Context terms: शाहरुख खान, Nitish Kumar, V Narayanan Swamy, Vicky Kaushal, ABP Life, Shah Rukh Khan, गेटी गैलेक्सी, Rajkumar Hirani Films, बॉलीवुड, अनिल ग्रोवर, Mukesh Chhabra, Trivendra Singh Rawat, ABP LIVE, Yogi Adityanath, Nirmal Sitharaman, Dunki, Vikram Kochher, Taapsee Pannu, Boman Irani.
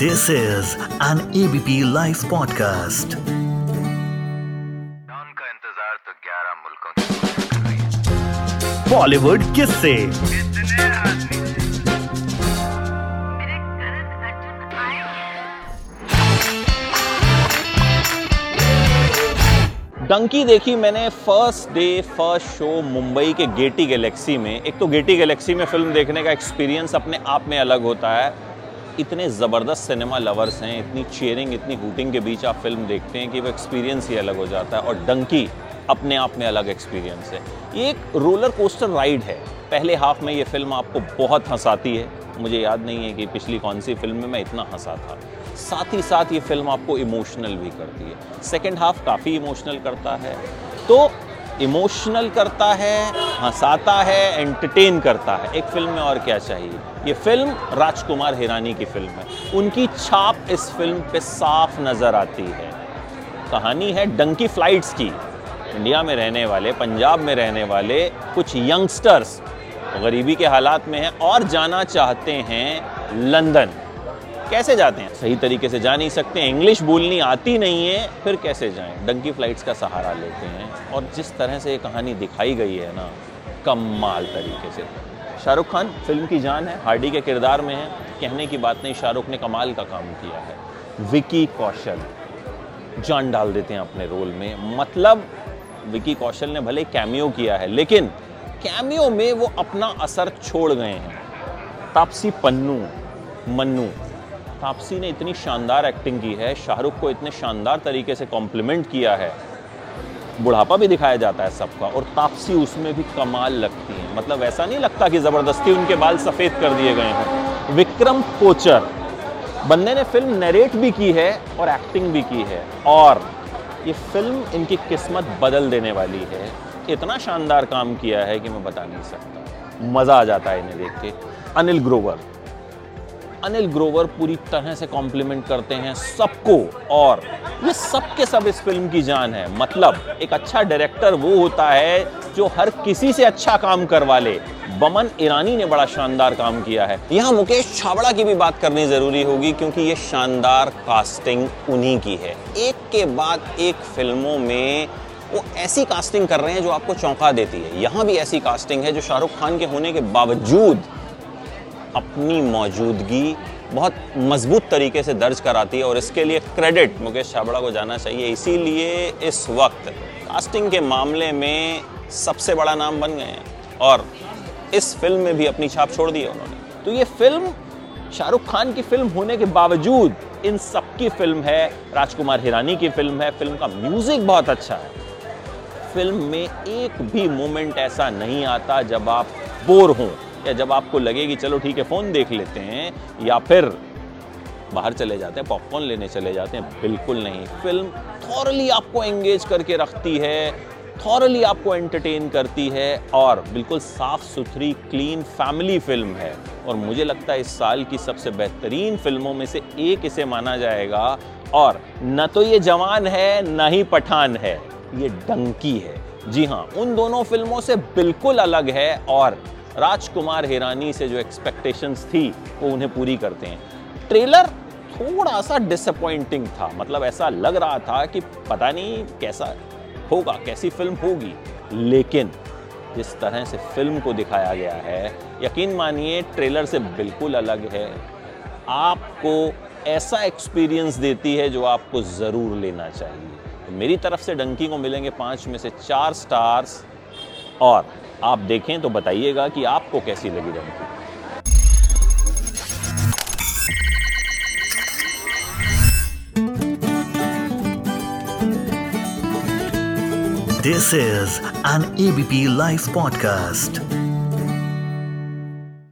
This is an ABP Life Podcast. बॉलीवुड किससे? डंकी देखी मैंने first day first show Mumbai के गेटी गैलेक्सी में। एक तो गेटी गैलेक्सी में फिल्म देखने का एक्सपीरियंस अपने आप में अलग होता है। इतने ज़बरदस्त सिनेमा लवर्स हैं, इतनी चीयरिंग इतनी हूटिंग के बीच आप फिल्म देखते हैं कि वो एक्सपीरियंस ही अलग हो जाता है। और डंकी अपने आप में अलग एक्सपीरियंस है। ये एक रोलर कोस्टर राइड है। पहले हाफ में ये फिल्म आपको बहुत हंसाती है। मुझे याद नहीं है कि पिछली कौन सी फिल्म में मैं इतना हंसा था। साथ ही साथ ये फिल्म आपको इमोशनल भी करती है। सेकेंड हाफ काफ़ी इमोशनल करता है, तो इमोशनल करता है, हंसाता है, एंटरटेन करता है। एक फिल्म में और क्या चाहिए। ये फिल्म राजकुमार हिरानी की फिल्म है। उनकी छाप इस फिल्म पे साफ नज़र आती है। कहानी है डंकी फ्लाइट्स की। इंडिया में रहने वाले, पंजाब में रहने वाले कुछ यंगस्टर्स गरीबी के हालात में हैं और जाना चाहते हैं लंदन। कैसे जाते हैं? सही तरीके से जा नहीं सकते, इंग्लिश बोलनी आती नहीं है, फिर कैसे जाएं? डंकी फ्लाइट्स का सहारा लेते हैं। और जिस तरह से ये कहानी दिखाई गई है ना, कमाल तरीके से। शाहरुख खान फिल्म की जान है, हार्डी के किरदार में है, कहने की बात नहीं। शाहरुख ने कमाल का काम किया है। विकी कौशल जान डाल देते हैं अपने रोल में। मतलब विकी कौशल ने भले कैमियो किया है, लेकिन कैमियो में वो अपना असर छोड़ गए हैं। तापसी पन्नू मन्नू, तापसी ने इतनी शानदार एक्टिंग की है, शाहरुख को इतने शानदार तरीके से कॉम्प्लीमेंट किया है। बुढ़ापा भी दिखाया जाता है सबका, और तापसी उसमें भी कमाल लगती है। मतलब ऐसा नहीं लगता कि ज़बरदस्ती उनके बाल सफ़ेद कर दिए गए हैं। विक्रम कोचर, बंदे ने फिल्म नरेट भी की है और एक्टिंग भी की है। और ये फिल्म इनकी किस्मत बदल देने वाली है। इतना शानदार काम किया है कि मैं बता नहीं सकता। मज़ा आ जाता है इन्हें देख के। अनिल ग्रोवर पूरी तरह से कॉम्प्लीमेंट करते हैं सबको। और ये सब के सब इस फिल्म की जान है। मतलब एक अच्छा डायरेक्टर वो होता है जो हर किसी से अच्छा काम करवा ले। बमन ईरानी ने बड़ा शानदार काम किया है। यहाँ मुकेश छाबड़ा की भी बात करनी ज़रूरी होगी, क्योंकि ये शानदार कास्टिंग उन्हीं की है। एक के बाद एक फिल्मों में वो ऐसी कास्टिंग कर रहे हैं जो आपको चौंका देती है। यहाँ भी ऐसी कास्टिंग है जो शाहरुख खान के होने के बावजूद अपनी मौजूदगी बहुत मजबूत तरीके से दर्ज कराती है। और इसके लिए क्रेडिट मुकेश छाबड़ा को जाना चाहिए। इसीलिए इस वक्त कास्टिंग के मामले में सबसे बड़ा नाम बन गए हैं, और इस फिल्म में भी अपनी छाप छोड़ दी है उन्होंने। तो ये फिल्म शाहरुख खान की फिल्म होने के बावजूद इन सब की फिल्म है। राजकुमार हिरानी की फिल्म है। फिल्म का म्यूज़िक बहुत अच्छा है। फिल्म में एक भी मोमेंट ऐसा नहीं आता जब आप बोर हों, या जब आपको लगे कि चलो ठीक है फ़ोन देख लेते हैं, या फिर बाहर चले जाते हैं पॉपकॉर्न लेने चले जाते हैं। बिल्कुल नहीं। फिल्म थॉरली आपको एंगेज करके रखती है, थॉरली आपको एंटरटेन करती है, और बिल्कुल साफ़ सुथरी क्लीन फैमिली फिल्म है। और मुझे लगता है इस साल की सबसे बेहतरीन फिल्मों में से एक इसे माना जाएगा। और न तो ये जवान है, ना ही पठान है, ये डंकी है। जी हाँ, उन दोनों फिल्मों से बिल्कुल अलग है। और राजकुमार हिरानी से जो एक्सपेक्टेशंस थी वो उन्हें पूरी करते हैं। ट्रेलर थोड़ा सा डिसअपॉइंटिंग था। मतलब ऐसा लग रहा था कि पता नहीं कैसा होगा, कैसी फिल्म होगी। लेकिन जिस तरह से फिल्म को दिखाया गया है, यकीन मानिए ट्रेलर से बिल्कुल अलग है। आपको ऐसा एक्सपीरियंस देती है जो आपको ज़रूर लेना चाहिए। मेरी तरफ से डंकी को मिलेंगे 5 में से 4 स्टार्स। और आप देखें तो बताइएगा कि आपको कैसी लगी Dunki. This is an ABP live podcast.